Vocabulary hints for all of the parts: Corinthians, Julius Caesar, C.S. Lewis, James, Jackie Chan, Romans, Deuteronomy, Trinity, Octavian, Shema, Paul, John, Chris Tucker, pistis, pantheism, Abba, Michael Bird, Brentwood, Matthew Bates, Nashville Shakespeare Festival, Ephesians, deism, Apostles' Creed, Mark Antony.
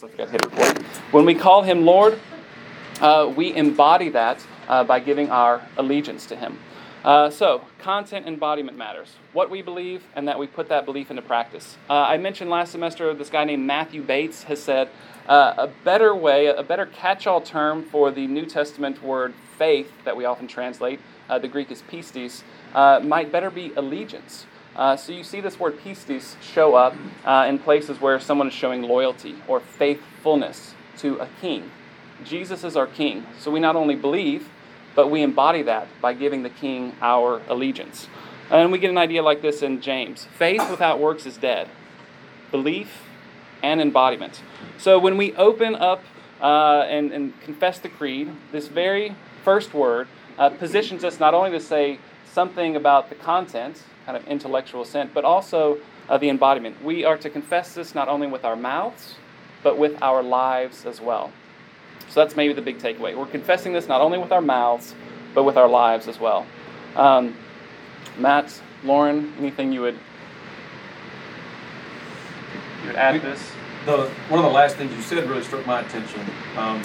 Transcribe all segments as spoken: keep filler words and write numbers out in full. course, I forgot to hit record. When we call him Lord, uh, we embody that uh, by giving our allegiance to him. Uh, so, content embodiment matters. What we believe, and that we put that belief into practice. Uh, I mentioned last semester, this guy named Matthew Bates has said, uh, a better way, a better catch-all term for the New Testament word faith that we often translate, uh, the Greek is pistis, uh, might better be allegiance. Uh, so you see this word pistis show up uh, in places where someone is showing loyalty or faithfulness to a king. Jesus is our king, so we not only believe, but we embody that by giving the king our allegiance. And we get an idea like this in James. Faith without works is dead. Belief and embodiment. So when we open up uh, and, and confess the creed, this very first word uh, positions us not only to say something about the content, kind of intellectual assent, but also uh, the embodiment. We are to confess this not only with our mouths, but with our lives as well. So that's maybe the big takeaway. We're confessing this not only with our mouths, but with our lives as well. Um, Matt, Lauren, anything you would you would add we, to this? The, one of the last things you said really struck my attention. Um,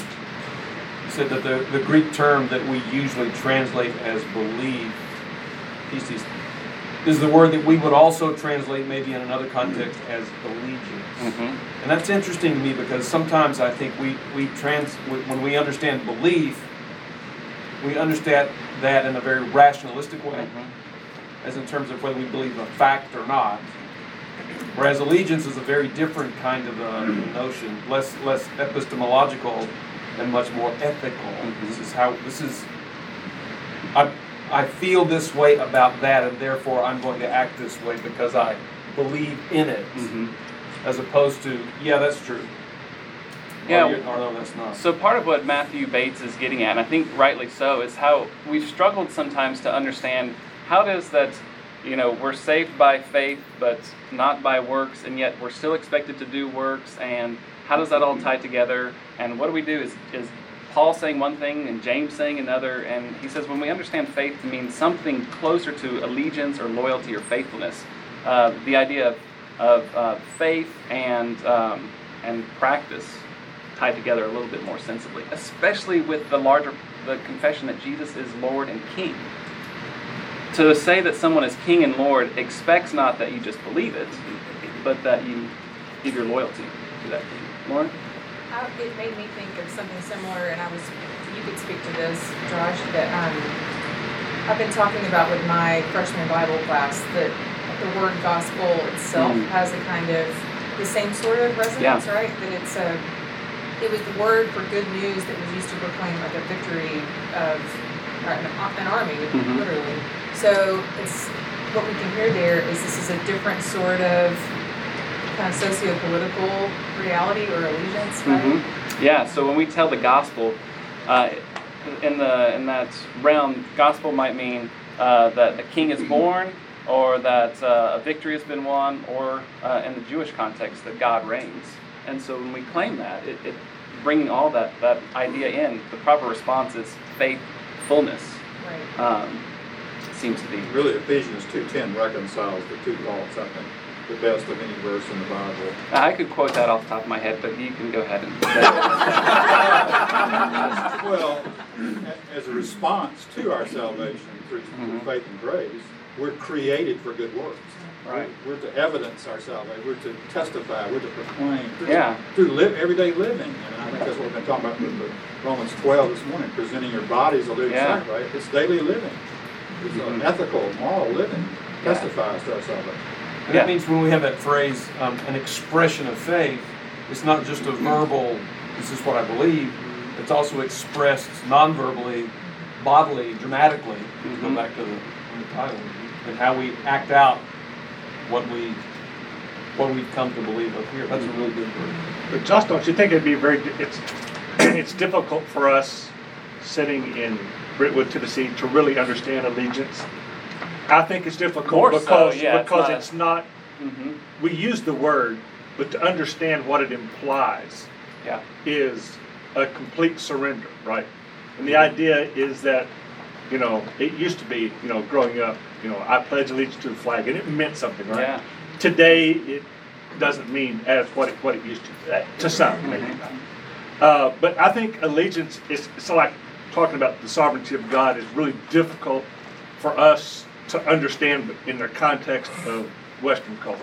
you said that the, the Greek term that we usually translate as believe is the word that we would also translate maybe in another context as allegiance. Mm-hmm. And that's interesting to me because sometimes I think we, we trans we, when we understand belief, we understand that in a very rationalistic way, mm-hmm. as in terms of whether we believe a fact or not. Whereas allegiance is a very different kind of a notion, less less epistemological and much more ethical. Mm-hmm. This is how this is. I I feel this way about that, and therefore I'm going to act this way because I believe in it. Mm-hmm. As opposed to, yeah, that's true. Yeah, or, or no, that's not. So part of what Matthew Bates is getting at, and I think rightly so, is how we've struggled sometimes to understand how does that, you know, we're saved by faith but not by works, and yet we're still expected to do works, and how does that all tie together? And what do we do? Is is Paul saying one thing and James saying another? And he says when we understand faith to mean something closer to allegiance or loyalty or faithfulness, uh, the idea of of uh, faith and um, and practice tied together a little bit more sensibly, especially with the larger the confession that Jesus is Lord and King. To say that someone is King and Lord expects not that you just believe it, but that you give your loyalty to that King. Lauren? I, it made me think of something similar, and I was you could speak to this, Josh, that um, I've been talking about with my freshman Bible class that the word gospel itself mm. has a kind of the same sort of resonance, yeah. right? That it's a, it was the word for good news that was used to proclaim like a victory of an, an army, mm-hmm. literally. So it's what we can hear there is this is a different sort of kind of socio-political reality or allegiance, right? Mm-hmm. Yeah. So when we tell the gospel, uh, in the in that realm, gospel might mean uh, that a king is born, or that uh, a victory has been won, or uh, in the Jewish context, that God reigns. And so when we claim that, it, it bringing all that, that idea in, the proper response is faithfulness. Right. Um, seems to be. Really, Ephesians two ten reconciles the two thoughts, I think, the best of any verse in the Bible. Now, I could quote that off the top of my head, but you can go ahead and... Well, as a response to our salvation through mm-hmm. faith and grace, we're created for good works. Right. We're, we're to evidence our salvation. We're to testify. We're to proclaim. We're yeah. To, to live everyday living. And I think that's what we've been talking about with Romans twelve this morning, presenting your bodies a living yeah. sacrifice. It's daily living. It's mm-hmm. an ethical, moral living. Testifies yeah. to our salvation. And yeah. that means when we have that phrase, um, an expression of faith, it's not just a verbal, this is what I believe. It's also expressed non-verbally, bodily, dramatically. Mm-hmm. Go back to the, the title. And how we act out what we what we've come to believe up here. That's a really good word. But Josh, don't you think it'd be very it's it's difficult for us sitting in Brentwood, Tennessee, to really understand allegiance? I think it's difficult because so, yeah, because it's not, it's not mm-hmm. we use the word, but to understand what it implies yeah. is a complete surrender, right? And the mm-hmm. idea is that, you know, it used to be, you know, growing up, you know, I pledge allegiance to the flag, and it meant something, right? Yeah. Today, it doesn't mean as what it, what it used to today. To some, maybe not. Uh, but I think allegiance is, it's like talking about the sovereignty of God is really difficult for us to understand in the context of Western culture.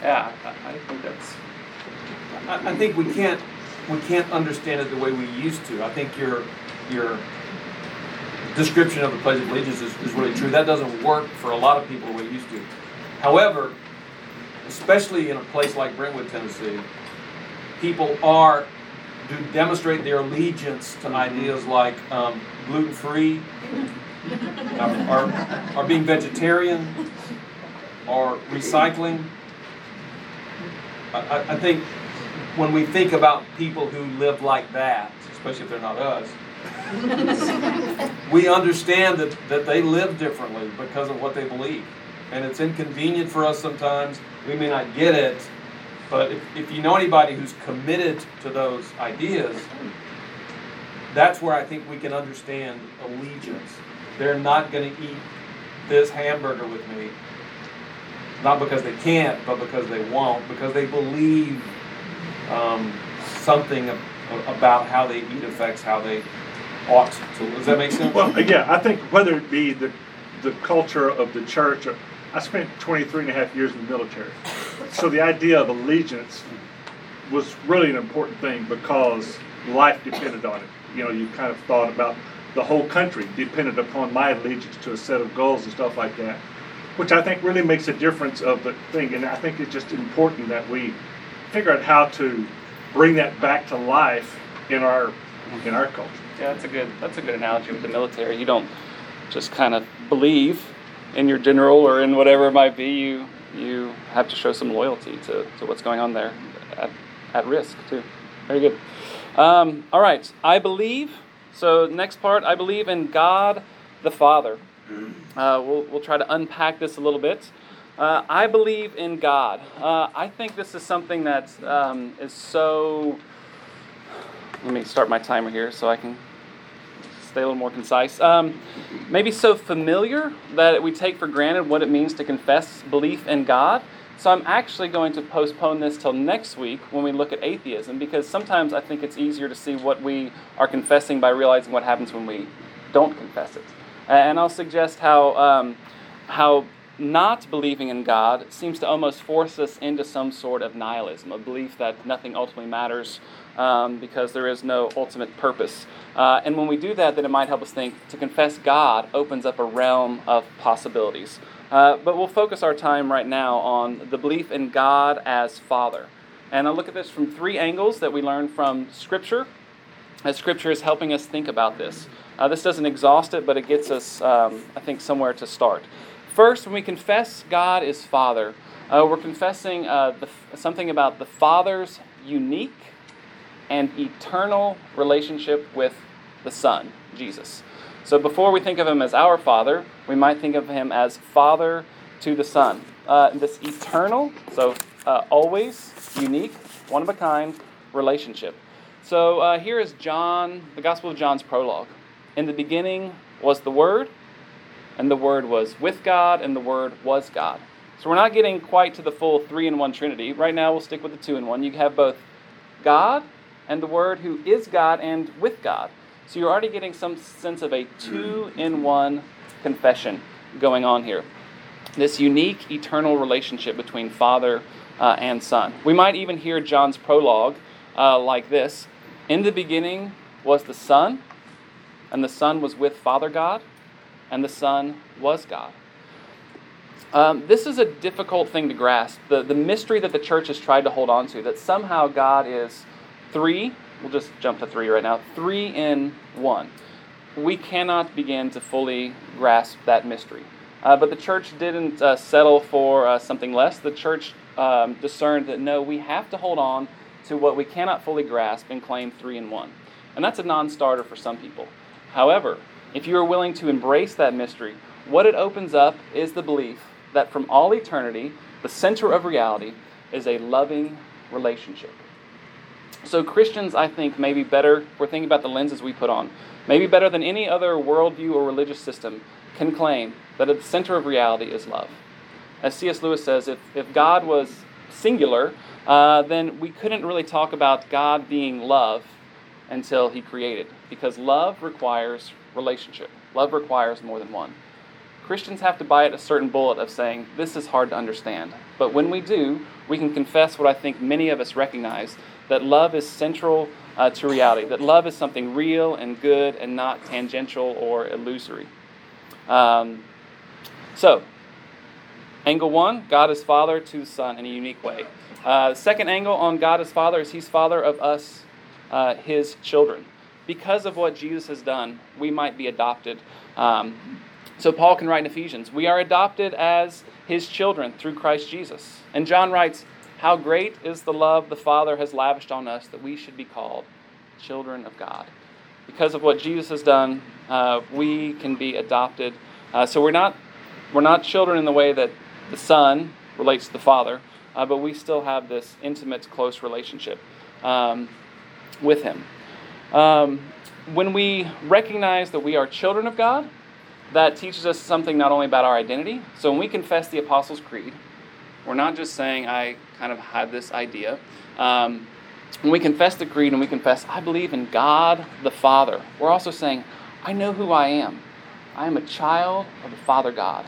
Yeah, I, I think that's. I, I think we can't we can't understand it the way we used to. I think your your description of the Pledge of Allegiance is, is really true. That doesn't work for a lot of people the way it used to. However, especially in a place like Brentwood, Tennessee, people are do demonstrate their allegiance to ideas like um, gluten-free, or, or, or being vegetarian, or recycling. I, I think when we think about people who live like that, especially if they're not us, we understand that, that they live differently because of what they believe. And it's inconvenient for us sometimes. We may not get it, but if, if you know anybody who's committed to those ideas, that's where I think we can understand allegiance. They're not going to eat this hamburger with me. Not because they can't, but because they won't, because they believe um, something ab- about how they eat affects how they ought to. Does that make sense? Well, yeah, I think whether it be the the culture of the church, or, I spent twenty-three and a half years in the military. So the idea of allegiance was really an important thing because life depended on it. You know, you kind of thought about the whole country depended upon my allegiance to a set of goals and stuff like that, which I think really makes a difference of the thing. And I think it's just important that we figure out how to bring that back to life in our in our culture. Yeah, that's a good that's a good analogy with the military. You don't just kind of believe in your general or in whatever it might be. You you have to show some loyalty to, to what's going on there at, at risk too. Very good. Um, all right, I believe. So next part, I believe in God the Father. Uh, we'll we'll try to unpack this a little bit. Uh, I believe in God. Uh, I think this is something that um, is so. Let me start my timer here so I can stay a little more concise. Um, maybe so familiar that we take for granted what it means to confess belief in God. So I'm actually going to postpone this till next week when we look at atheism, because sometimes I think it's easier to see what we are confessing by realizing what happens when we don't confess it. And I'll suggest how um, how not believing in God seems to almost force us into some sort of nihilism, a belief that nothing ultimately matters um, because there is no ultimate purpose. Uh, and when we do that, then it might help us think to confess God opens up a realm of possibilities. Uh, but we'll focus our time right now on the belief in God as Father. And I'll look at this from three angles that we learn from Scripture, as Scripture is helping us think about this. Uh, this doesn't exhaust it, but it gets us, um, I think, somewhere to start. First, when we confess God is Father, uh, we're confessing uh, the f- something about the Father's unique and eternal relationship with the Son, Jesus. So before we think of Him as our Father, we might think of Him as Father to the Son. Uh, this eternal, so uh, always unique, one-of-a-kind relationship. So uh, here is John, the Gospel of John's prologue. In the beginning was the Word, and the Word was with God, and the Word was God. So we're not getting quite to the full three-in-one Trinity. Right now we'll stick with the two-in-one. You have both God and the Word who is God and with God. So you're already getting some sense of a two-in-one confession going on here. This unique, eternal relationship between Father uh, and Son. We might even hear John's prologue uh, like this. In the beginning was the Son, and the Son was with Father God, and the Son was God. Um, this is a difficult thing to grasp, the, the mystery that the church has tried to hold on to, that somehow God is three, we'll just jump to three right now, three in one. We cannot begin to fully grasp that mystery. Uh, but the church didn't uh, settle for uh, something less. The church um, discerned that no, we have to hold on to what we cannot fully grasp and claim three in one. And that's a non-starter for some people. However, if you are willing to embrace that mystery, what it opens up is the belief that from all eternity, the center of reality is a loving relationship. So Christians, I think, may be better, we're thinking about the lenses we put on, maybe better than any other worldview or religious system can claim that at the center of reality is love. As C S Lewis says, if, if God was singular, uh, then we couldn't really talk about God being love until he created, because love requires relationship. Love requires more than one. Christians have to bite a certain bullet of saying, this is hard to understand. But when we do, we can confess what I think many of us recognize, that love is central uh, to reality, that love is something real and good and not tangential or illusory. Um, so, angle one, God is Father to the Son in a unique way. Uh, second angle on God as Father is he's Father of us, uh, his children. Because of what Jesus has done, we might be adopted. Um, so Paul can write in Ephesians, we are adopted as his children through Christ Jesus. And John writes, how great is the love the Father has lavished on us that we should be called children of God. Because of what Jesus has done, uh, we can be adopted. Uh, so we're not we're not children in the way that the Son relates to the Father, uh, but we still have this intimate, close relationship um, with him. Um, when we recognize that we are children of God, that teaches us something not only about our identity. So when we confess the Apostles' Creed, we're not just saying, I kind of had this idea. Um, when we confess the creed and we confess, I believe in God the Father, we're also saying, I know who I am. I am a child of the Father God.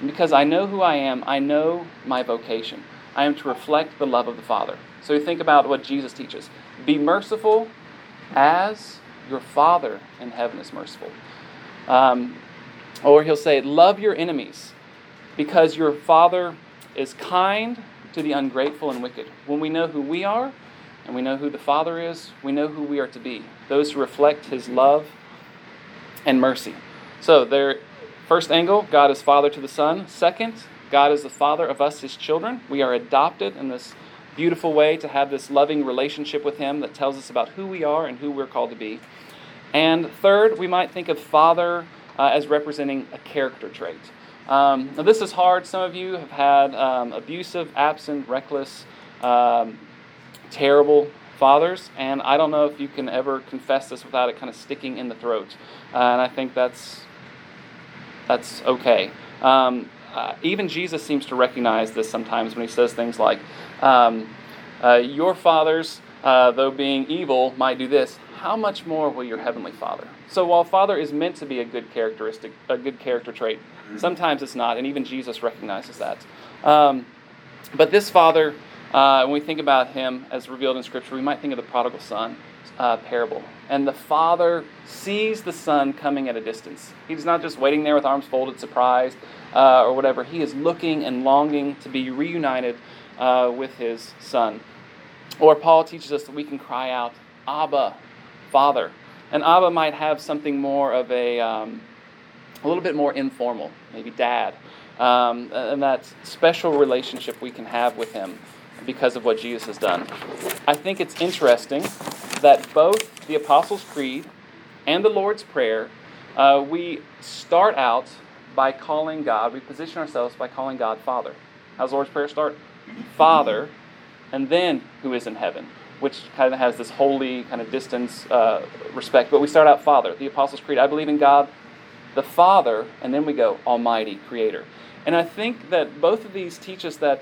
And because I know who I am, I know my vocation. I am to reflect the love of the Father. So you think about what Jesus teaches. Be merciful as your Father in heaven is merciful. Um, or he'll say, love your enemies because your Father is kind to the ungrateful and wicked. When we know who we are and we know who the Father is, we know who we are to be. Those who reflect his love and mercy. So their first angle, God is Father to the Son. Second, God is the Father of us, his children. We are adopted in this beautiful way to have this loving relationship with him that tells us about who we are and who we're called to be. And third, we might think of Father uh, as representing a character trait. Um, now this is hard. Some of you have had um, abusive, absent, reckless, um, terrible fathers, and I don't know if you can ever confess this without it kind of sticking in the throat. Uh, and I think that's that's okay. Um, uh, even Jesus seems to recognize this sometimes when he says things like, um, uh, "Your fathers, uh, though being evil, might do this. How much more will your heavenly Father?" So while Father is meant to be a good characteristic, a good character trait, sometimes it's not, and even Jesus recognizes that. Um, but this Father, uh, when we think about him as revealed in Scripture, we might think of the prodigal son uh, parable. And the Father sees the son coming at a distance. He's not just waiting there with arms folded, surprised, uh, or whatever. He is looking and longing to be reunited uh, with his son. Or Paul teaches us that we can cry out, Abba, Father. And Abba might have something more of a... Um, a little bit more informal, maybe dad, um, and that special relationship we can have with him because of what Jesus has done. I think it's interesting that both the Apostles' Creed and the Lord's Prayer, uh, we start out by calling God, we position ourselves by calling God Father. How's the Lord's Prayer start? Father, and then who is in heaven, which kind of has this holy kind of distance uh, respect, but we start out Father. The Apostles' Creed, I believe in God the Father, and then we go, Almighty Creator. And I think that both of these teach us that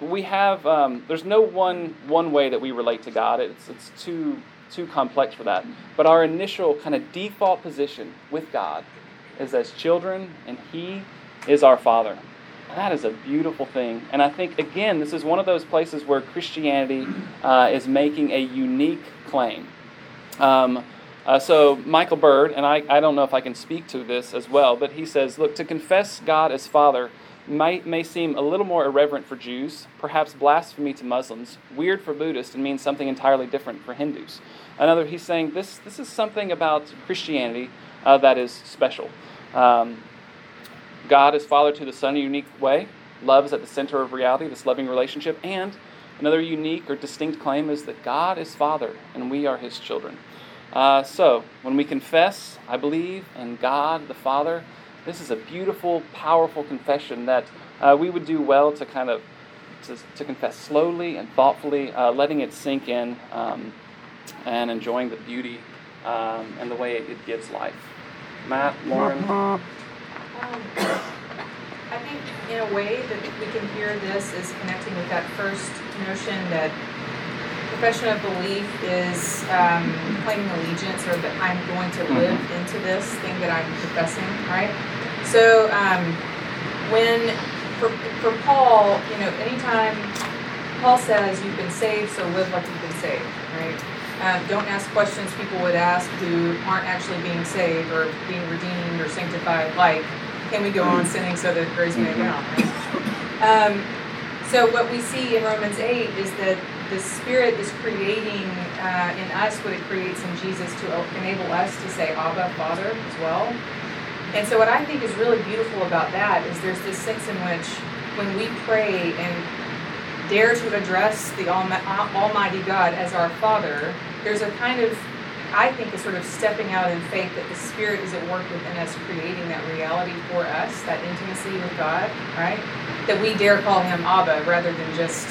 we have, um, there's no one one way that we relate to God. It's it's too too complex for that. But our initial kind of default position with God is as children, and he is our Father. That is a beautiful thing. And I think, again, this is one of those places where Christianity uh, is making a unique claim. Um Uh, so Michael Bird, and I, I don't know if I can speak to this as well, but he says, look, to confess God as Father might, may seem a little more irreverent for Jews, perhaps blasphemy to Muslims, weird for Buddhists, and means something entirely different for Hindus. Another, he's saying this this is something about Christianity uh, that is special. Um, God is Father to the Son in a unique way. Love is at the center of reality, this loving relationship. And another unique or distinct claim is that God is Father and we are his children. Uh, so, when we confess, I believe in God the Father, this is a beautiful, powerful confession that uh, we would do well to kind of to, to confess slowly and thoughtfully, uh, letting it sink in um, and enjoying the beauty um, and the way it, it gives life. Matt, Lauren? Um, I think in a way that we can hear this is connecting with that first notion that profession of belief is um, claiming allegiance, or that I'm going to live into this thing that I'm professing, right? So um, when, for, for Paul, you know, anytime Paul says you've been saved, so live like you've been saved, right? Um, don't ask questions people would ask who aren't actually being saved or being redeemed or sanctified, like, can we go on sinning so that grace may abound? Right? Um, so what we see in Romans eight is that the Spirit is creating uh, in us what it creates in Jesus to enable us to say Abba, Father, as well. And so what I think is really beautiful about that is there's this sense in which when we pray and dare to address the Almighty God as our Father, there's a kind of, I think, is sort of stepping out in faith that the Spirit is at work within us, creating that reality for us, that intimacy with God, right? That we dare call Him Abba rather than just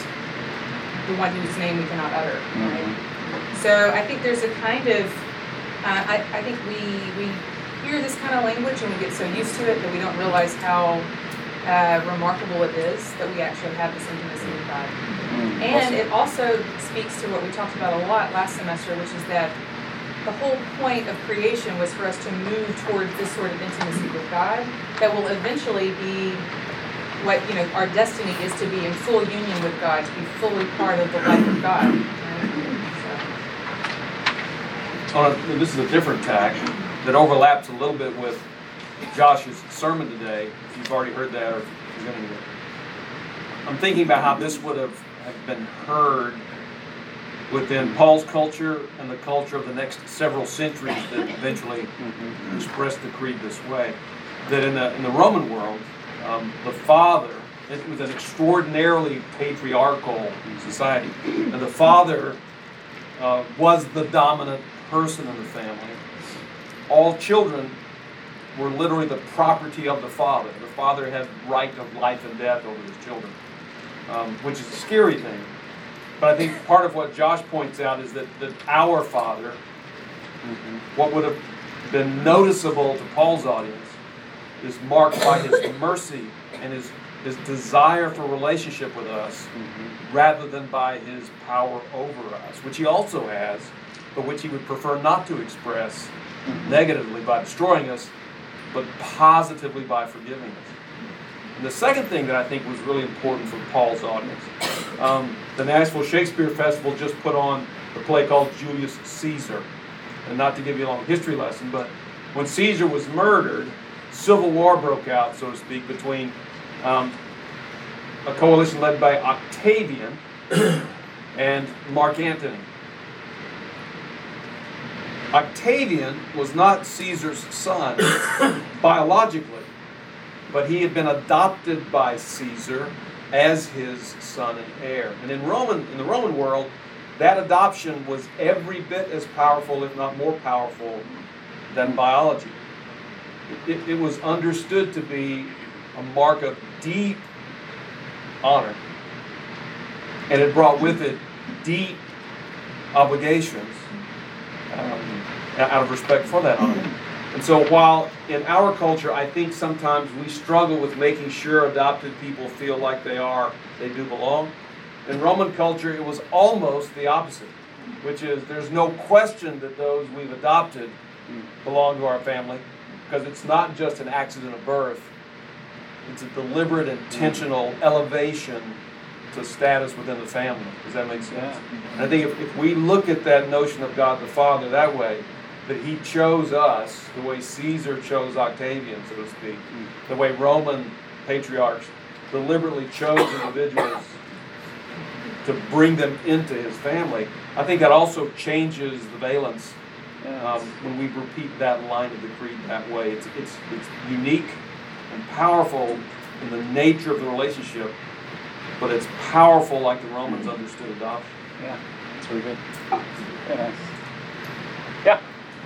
the one whose name we cannot utter, right? Mm-hmm. So I think there's a kind of, uh, I, I think we we hear this kind of language and we get so used to it that we don't realize how uh, remarkable it is that we actually have this intimacy with God. Mm-hmm. And awesome. It also speaks to what we talked about a lot last semester, which is that the whole point of creation was for us to move towards this sort of intimacy with God that will eventually be what, you know, our destiny is to be in full union with God, to be fully part of the life of God. Right? So. Uh, this is a different tack that overlaps a little bit with Josh's sermon today, if you've already heard that or if you're going to hear it. I'm thinking about how this would have, have been heard within Paul's culture and the culture of the next several centuries that eventually mm-hmm. expressed the creed this way, that in the in the Roman world, um, the father, it was an extraordinarily patriarchal society, and the father uh, was the dominant person in the family. All children were literally the property of the father. The father had right of life and death over his children, um, which is a scary thing. But I think part of what Josh points out is that, that our Father, mm-hmm. what would have been noticeable to Paul's audience, is marked by his mercy and his, his desire for relationship with us, mm-hmm. rather than by his power over us, which he also has, but which he would prefer not to express mm-hmm. negatively by destroying us, but positively by forgiving us. And the second thing that I think was really important for Paul's audience, um, the Nashville Shakespeare Festival just put on a play called Julius Caesar. And not to give you a long history lesson, but when Caesar was murdered, civil war broke out, so to speak, between um, a coalition led by Octavian and Mark Antony. Octavian was not Caesar's son biologically, but he had been adopted by Caesar as his son and heir. And in Roman, in the Roman world, that adoption was every bit as powerful, if not more powerful, than biology. It, it was understood to be a mark of deep honor, and it brought with it deep obligations um, out of respect for that honor. And so while in our culture, I think sometimes we struggle with making sure adopted people feel like they are, they do belong, in Roman culture it was almost the opposite, which is there's no question that those we've adopted belong to our family, because it's not just an accident of birth, it's a deliberate, intentional elevation to status within the family. Does that make sense? And I think if, if we look at that notion of God the Father that way, that he chose us the way Caesar chose Octavian, so to speak, the way Roman patriarchs deliberately chose individuals to bring them into his family, I think that also changes the valence um, when we repeat that line of the creed that way. It's, it's, it's unique and powerful in the nature of the relationship, but it's powerful like the Romans understood adoption. Yeah, that's really good. Yeah. Yeah.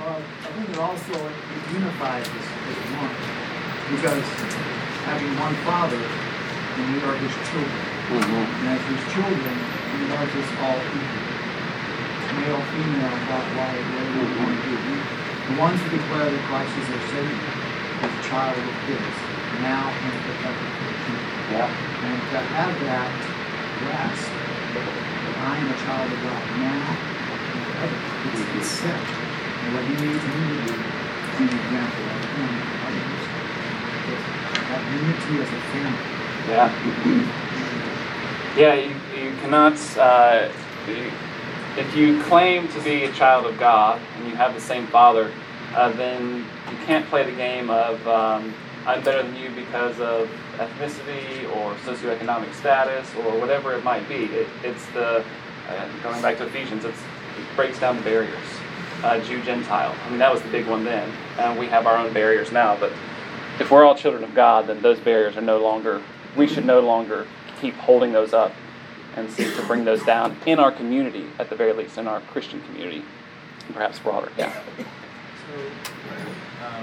Uh, I think it also it unifies us as one, because having one Father, and we are His children, mm-hmm. and as His children, we are just all equal, male, female, black, white, whatever we want to do. The ones who declare that Christ is their Savior, is a child of His. now and forever. Yeah. And to have that grasp that I am a child of God now and forever, it's to accept what He needs me to do as an example of Him and others. That unity as a family. Yeah. Yeah, you, you cannot... Uh, you, if you claim to be a child of God and you have the same father, uh, then you can't play the game of um, I'm better than you because of ethnicity or socioeconomic status or whatever it might be. It, it's the, uh, going back to Ephesians, it's, it breaks down the barriers. Uh, Jew, Gentile. I mean, that was the big one then. And we have our own barriers now. But if we're all children of God, then those barriers are no longer, we should no longer keep holding those up and seek to bring those down in our community, at the very least, in our Christian community, and perhaps broader. Yeah. So, um,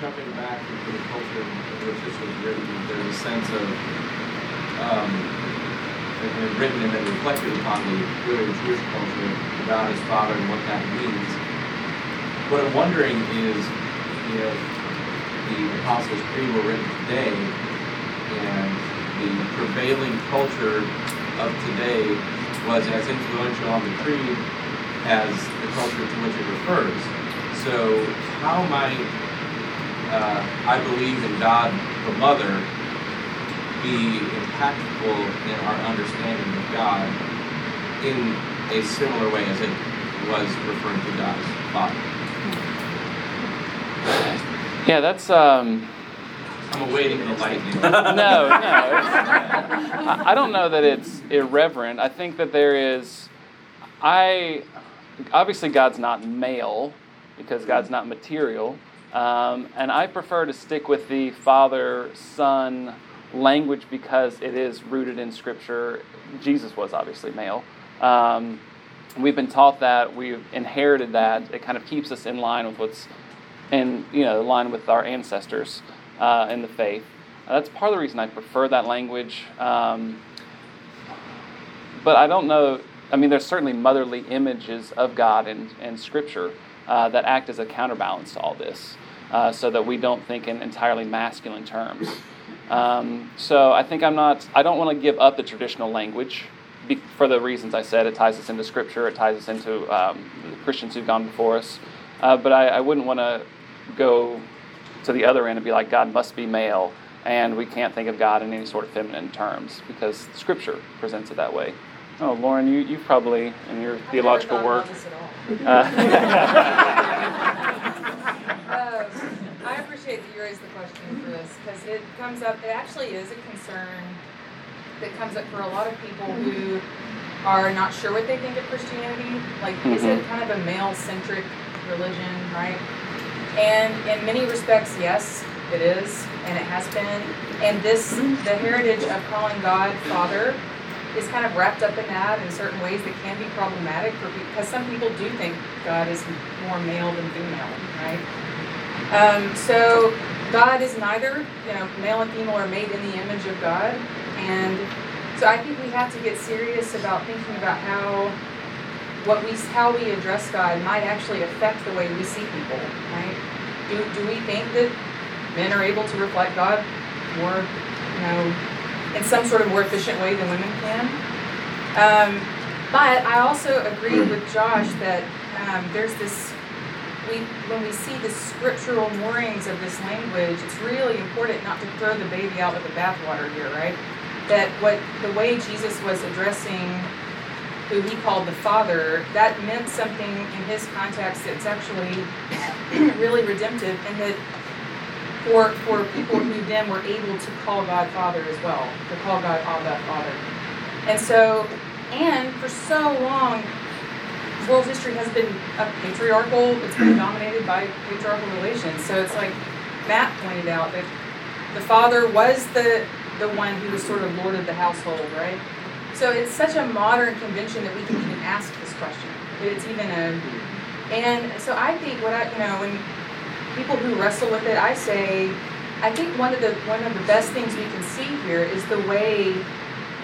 jumping back into the culture in which this was written, there's a sense of, um, written and then reflected upon the really Jewish culture about his father and what that means. What I'm wondering is, you know, the Apostles' Creed were written today, and the prevailing culture of today was as influential on the creed as the culture to which it refers. So how might uh, I believe in God the Mother be impactful in our understanding of God in a similar way as it was referring to God's Father? Yeah, that's... Um... I'm awaiting the lightning. no, no. I don't know that it's irreverent. I think that there is, I, obviously God's not male because God's not material. Um, and I prefer to stick with the father-son language because it is rooted in Scripture. Jesus was obviously male. Um, we've been taught that. We've inherited that. It kind of keeps us in line with what's in, you know, line with our ancestors. Uh, in the faith. Uh, that's part of the reason I prefer that language. Um, but I don't know, I mean, there's certainly motherly images of God in, in Scripture uh, that act as a counterbalance to all this, uh, so that we don't think in entirely masculine terms. Um, so I think I'm not, I don't want to give up the traditional language be, for the reasons I said. It ties us into Scripture, it ties us into um, the Christians who've gone before us. Uh, but I, I wouldn't want to go to the other end and be like, God must be male, and we can't think of God in any sort of feminine terms, because Scripture presents it that way. Oh, Lauren, you, you probably, in your I've theological never work... About this at all. uh, I appreciate that you raised the question for this, because it comes up, it actually is a concern that comes up for a lot of people who are not sure what they think of Christianity. Like, mm-hmm. Is it kind of a male-centric religion, right? And in many respects, yes, it is, and it has been. And this, the heritage of calling God Father is kind of wrapped up in that in certain ways that can be problematic for people, because some people do think God is more male than female, right? Um, so God is neither, you know, male and female are made in the image of God. And so I think we have to get serious about thinking about how... What we, how we address God might actually affect the way we see people, right? Do do we think that men are able to reflect God more, you know, in some sort of more efficient way than women can? Um, but I also agree with Josh that um, there's this, we when we see the scriptural moorings of this language, it's really important not to throw the baby out with the bathwater here, right? That what the way Jesus was addressing who he called the Father, that meant something in his context that's actually really redemptive, and that for for people who then were able to call God Father as well, to call God Abba Father. And so, and for so long, world history has been a patriarchal, it's been dominated by patriarchal relations. So it's like Matt pointed out, that the Father was the the one who was sort of Lord of the household, right? So it's such a modern convention that we can even ask this question. It's even a, and so I think what I, you know, when people who wrestle with it, I say, I think one of the one of the best things we can see here is the way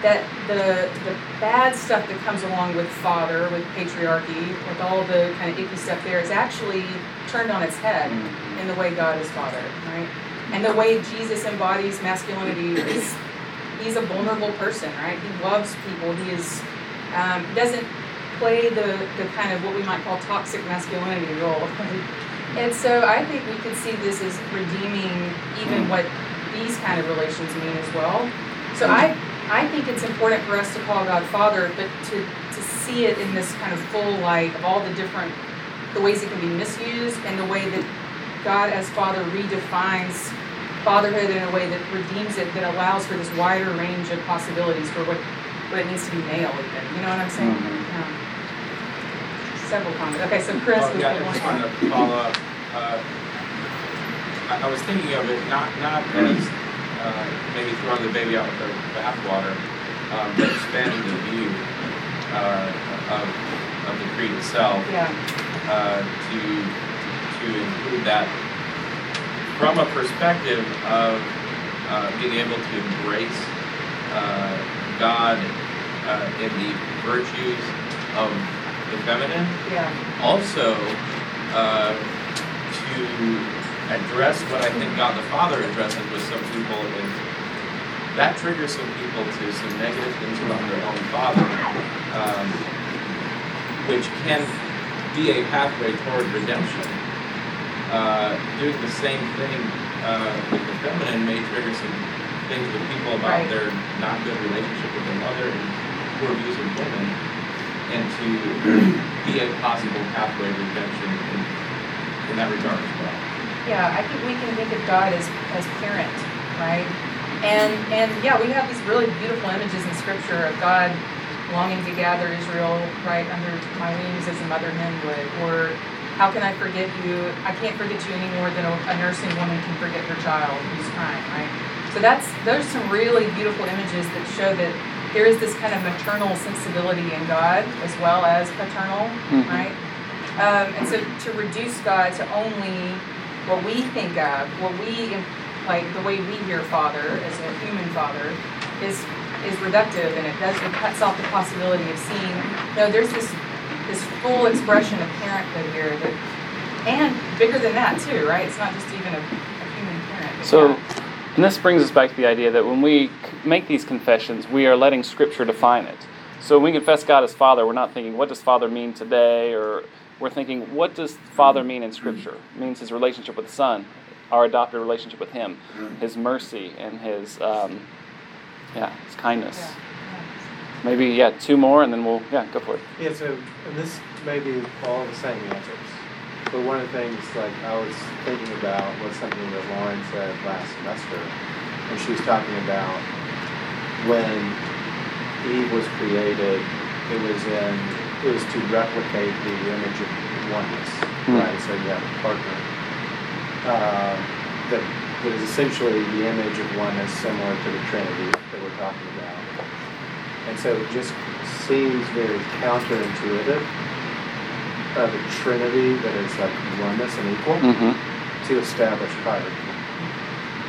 that the the bad stuff that comes along with father, with patriarchy, with all the kind of icky stuff there, is actually turned on its head in the way God is Father, right? And the way Jesus embodies masculinity is he's a vulnerable person, right? He loves people. He is um, doesn't play the, the kind of what we might call toxic masculinity role. And so I think we could see this as redeeming even what these kind of relations mean as well. So I I think it's important for us to call God Father, but to, to see it in this kind of full light of all the different, the ways it can be misused and the way that God as Father redefines fatherhood in a way that redeems it, that allows for this wider range of possibilities for what, what it needs to be male even. You know what I'm saying? Mm-hmm. Um, several comments. Okay, so Chris. Well, yeah, I just want to follow up. Uh, I, I was thinking of it not, not as uh, maybe throwing the baby out with the bathwater, um, but expanding the view uh, of, of the creed itself yeah. uh, to to include that from a perspective of uh, being able to embrace uh, God uh, in the virtues of the feminine. Yeah. Also, uh, to address what I think God the Father addresses with some people, and that triggers some people to some negative things about their own father, um, which can be a pathway toward redemption. Uh, doing the same thing uh, with the feminine may trigger some things with people about right. their not good relationship with their mother and poor views of women, and to be a possible pathway to redemption in, in that regard as well. Yeah, I think we can think of God as, as parent, right? And and yeah, we have these really beautiful images in Scripture of God longing to gather Israel right under my wings as a mother hen would, or how can I forget you? I can't forget you any more than a nursing woman can forget her child who's crying, right? So that's those are some really beautiful images that show that there is this kind of maternal sensibility in God as well as paternal, mm-hmm. right? Um, and so to reduce God to only what we think of, what we like, the way we hear Father as a human father, is is reductive, and it does it cuts off the possibility of seeing. No, there's this. this full expression of parenthood here, that, and bigger than that too, right? It's not just even a, a human parent. So, yeah. And this brings us back to the idea that when we make these confessions, we are letting Scripture define it. So when we confess God as Father, we're not thinking, what does Father mean today? Or we're thinking, what does Father mean in Scripture? It means his relationship with the Son, our adopted relationship with him, his mercy and his, um, yeah, his kindness. Yeah. Maybe, yeah, two more, and then we'll, yeah, go for it. Yeah, so, and this may be all the same answers, but one of the things, like, I was thinking about was something that Lauren said last semester, and she was talking about when Eve was created, it was in, it was to replicate the image of oneness, mm-hmm. right? So you have a partner uh, that, that is essentially the image of oneness similar to the Trinity that we're talking about. And so it just seems very counterintuitive of a Trinity that is like oneness and equal mm-hmm. to establish hierarchy.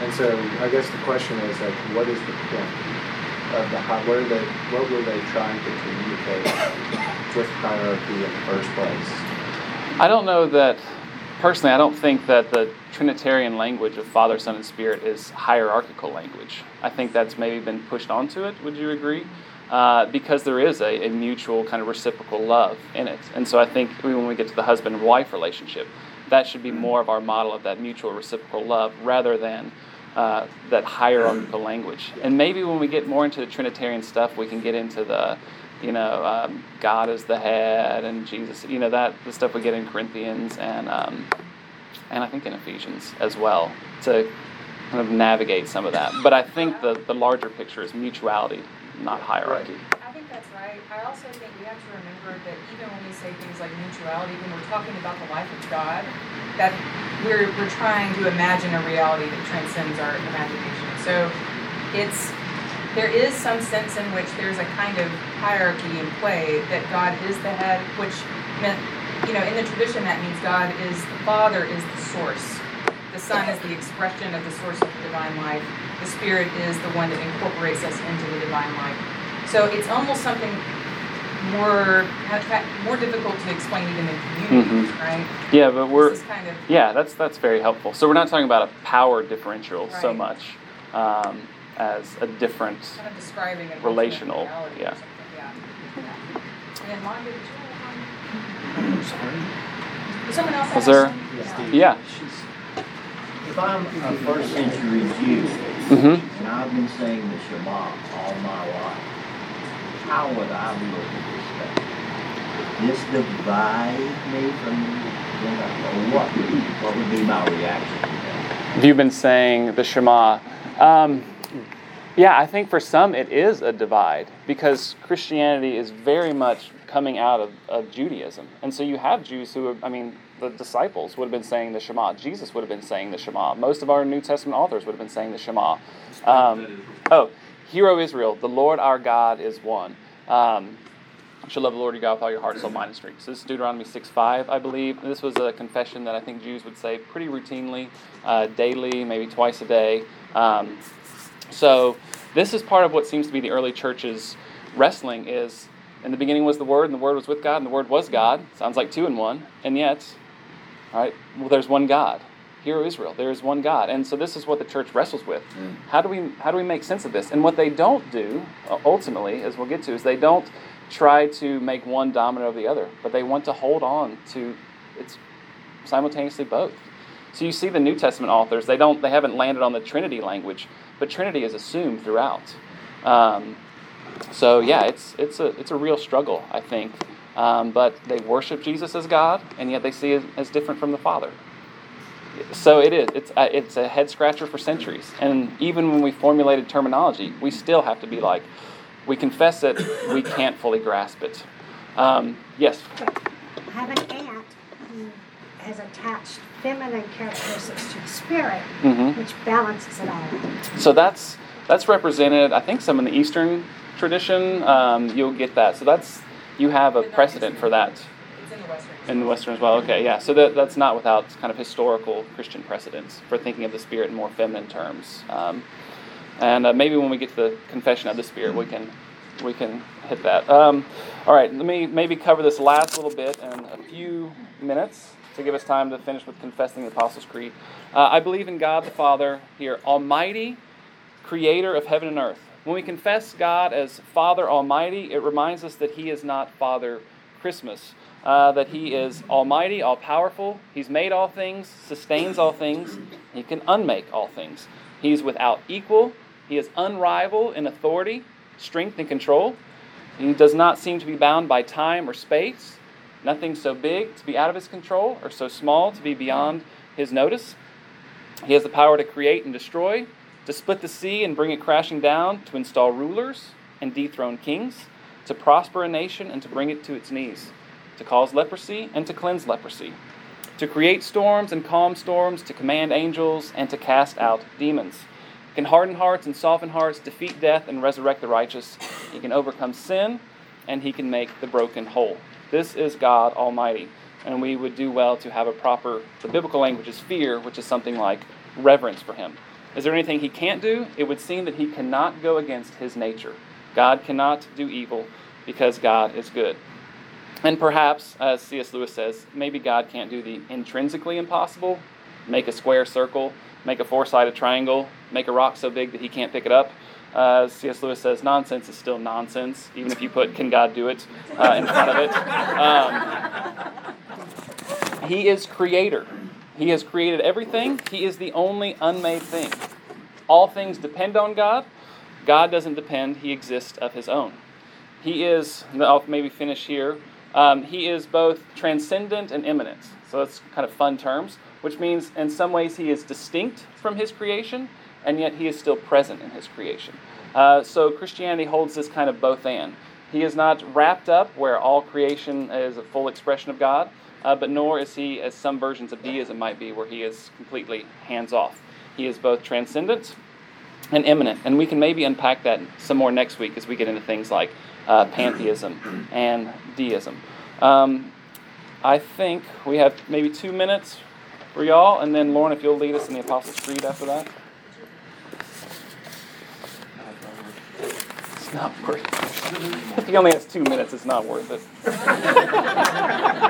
And so I guess the question is like, what is the point of the what are they what were they trying to communicate with hierarchy in the first place? I don't know that personally. I don't think that the Trinitarian language of Father, Son, and Spirit is hierarchical language. I think that's maybe been pushed onto it. Would you agree? Uh, because there is a, a mutual kind of reciprocal love in it. And so I think when we get to the husband and wife relationship, that should be more of our model of that mutual reciprocal love rather than uh, that hierarchical language. And maybe when we get more into the Trinitarian stuff, we can get into the, you know, um, God is the head and Jesus, you know, that the stuff we get in Corinthians and um, and I think in Ephesians as well, to kind of navigate some of that. But I think the, the larger picture is mutuality, not hierarchy. I think that's right. I also think we have to remember that even when we say things like mutuality, when we're talking about the life of God, that we're we're trying to imagine a reality that transcends our imagination. So it's there is some sense in which there's a kind of hierarchy in play that God is the head, which meant, you know, in the tradition that means God is the Father is the source. The Son is the expression of the source of the divine life. The Spirit is the one that incorporates us into the divine life. So it's almost something more more difficult to explain even in communities, mm-hmm. right? Yeah, but we're kind of, yeah, that's that's very helpful. So we're not talking about a power differential right. so much um, as a different kind of describing a relational, yeah. yeah. yeah. And Mon, did you I'm sorry. Did someone else? Was there? Yeah. yeah. If I'm a first century Jew, mm-hmm. and I've been saying the Shema all my life, how would I look at this stuff? This divide me from the, what, what would be my reaction to that? Have you been saying the Shema? Um, yeah, I think for some it is a divide because Christianity is very much coming out of, of Judaism. And so you have Jews who, have, I mean, the disciples would have been saying the Shema. Jesus would have been saying the Shema. Most of our New Testament authors would have been saying the Shema. Um, oh, Hear, O Israel, the Lord our God is one. Um, you shall love the Lord your God with all your heart, soul, mind, and strength. So this is Deuteronomy six five, I believe. This was a confession that I think Jews would say pretty routinely, uh, daily, maybe twice a day. Um, so this is part of what seems to be the early church's wrestling is, in the beginning was the Word, and the Word was with God, and the Word was God. Sounds like two in one. And yet, all right, well, there's one God. Hear, O Israel, there is one God. And so this is what the church wrestles with. Mm. How do we how do we make sense of this? And what they don't do, ultimately, as we'll get to, is they don't try to make one dominant over the other, but they want to hold on to it's simultaneously both. So you see the New Testament authors, they don't they haven't landed on the Trinity language, but Trinity is assumed throughout. Um, so yeah, it's it's a it's a real struggle, I think. Um, but they worship Jesus as God, and yet they see it as different from the Father. So it is. It's a, it's a head scratcher for centuries, and even when we formulated terminology, we still have to be like, we confess it, we can't fully grasp it. Um, yes. I have an aunt who has attached feminine characteristics to the spirit, mm-hmm. which balances it all out. So that's that's represented. I think some in the Eastern tradition, um, you'll get that. So that's you have a precedent for that. In the Western as well, okay, yeah. So that, that's not without kind of historical Christian precedents for thinking of the Spirit in more feminine terms. Um, and uh, maybe when we get to the confession of the Spirit, we can we can hit that. Um, all right, let me maybe cover this last little bit in a few minutes to give us time to finish with confessing the Apostles' Creed. Uh, I believe in God the Father here, Almighty, Creator of heaven and earth. When we confess God as Father Almighty, it reminds us that He is not Father Christmas. Uh, that He is almighty, all-powerful. He's made all things, sustains all things. He can unmake all things. He's without equal. He is unrivaled in authority, strength, and control. He does not seem to be bound by time or space. Nothing so big to be out of His control or so small to be beyond His notice. He has the power to create and destroy, to split the sea and bring it crashing down, to install rulers and dethrone kings, to prosper a nation and to bring it to its knees, to cause leprosy and to cleanse leprosy, to create storms and calm storms, to command angels and to cast out demons. He can harden hearts and soften hearts, defeat death and resurrect the righteous. He can overcome sin, and He can make the broken whole. This is God Almighty, and we would do well to have a proper, the biblical language is fear, which is something like reverence for Him. Is there anything He can't do? It would seem that He cannot go against His nature. God cannot do evil because God is good. And perhaps, as C S Lewis says, maybe God can't do the intrinsically impossible, make a square circle, make a four-sided triangle, make a rock so big that He can't pick it up. Uh, as C S Lewis says, nonsense is still nonsense, even if you put, can God do it, uh, in front of it. Um, he is Creator. He has created everything. He is the only unmade thing. All things depend on God. God doesn't depend. He exists of His own. He is, I'll maybe finish here, Um, he is both transcendent and immanent, so that's kind of fun terms, which means in some ways He is distinct from His creation, and yet He is still present in His creation. Uh, so Christianity holds this kind of both-and. He is not wrapped up where all creation is a full expression of God, uh, but nor is He, as some versions of deism might be, where He is completely hands-off. He is both transcendent and immanent, and we can maybe unpack that some more next week as we get into things like Uh, pantheism and deism. Um, I think we have maybe two minutes for y'all, and then Lauren, if you'll lead us in the Apostles' Creed after that. it's not worth it. If you only has two minutes, it's not worth it.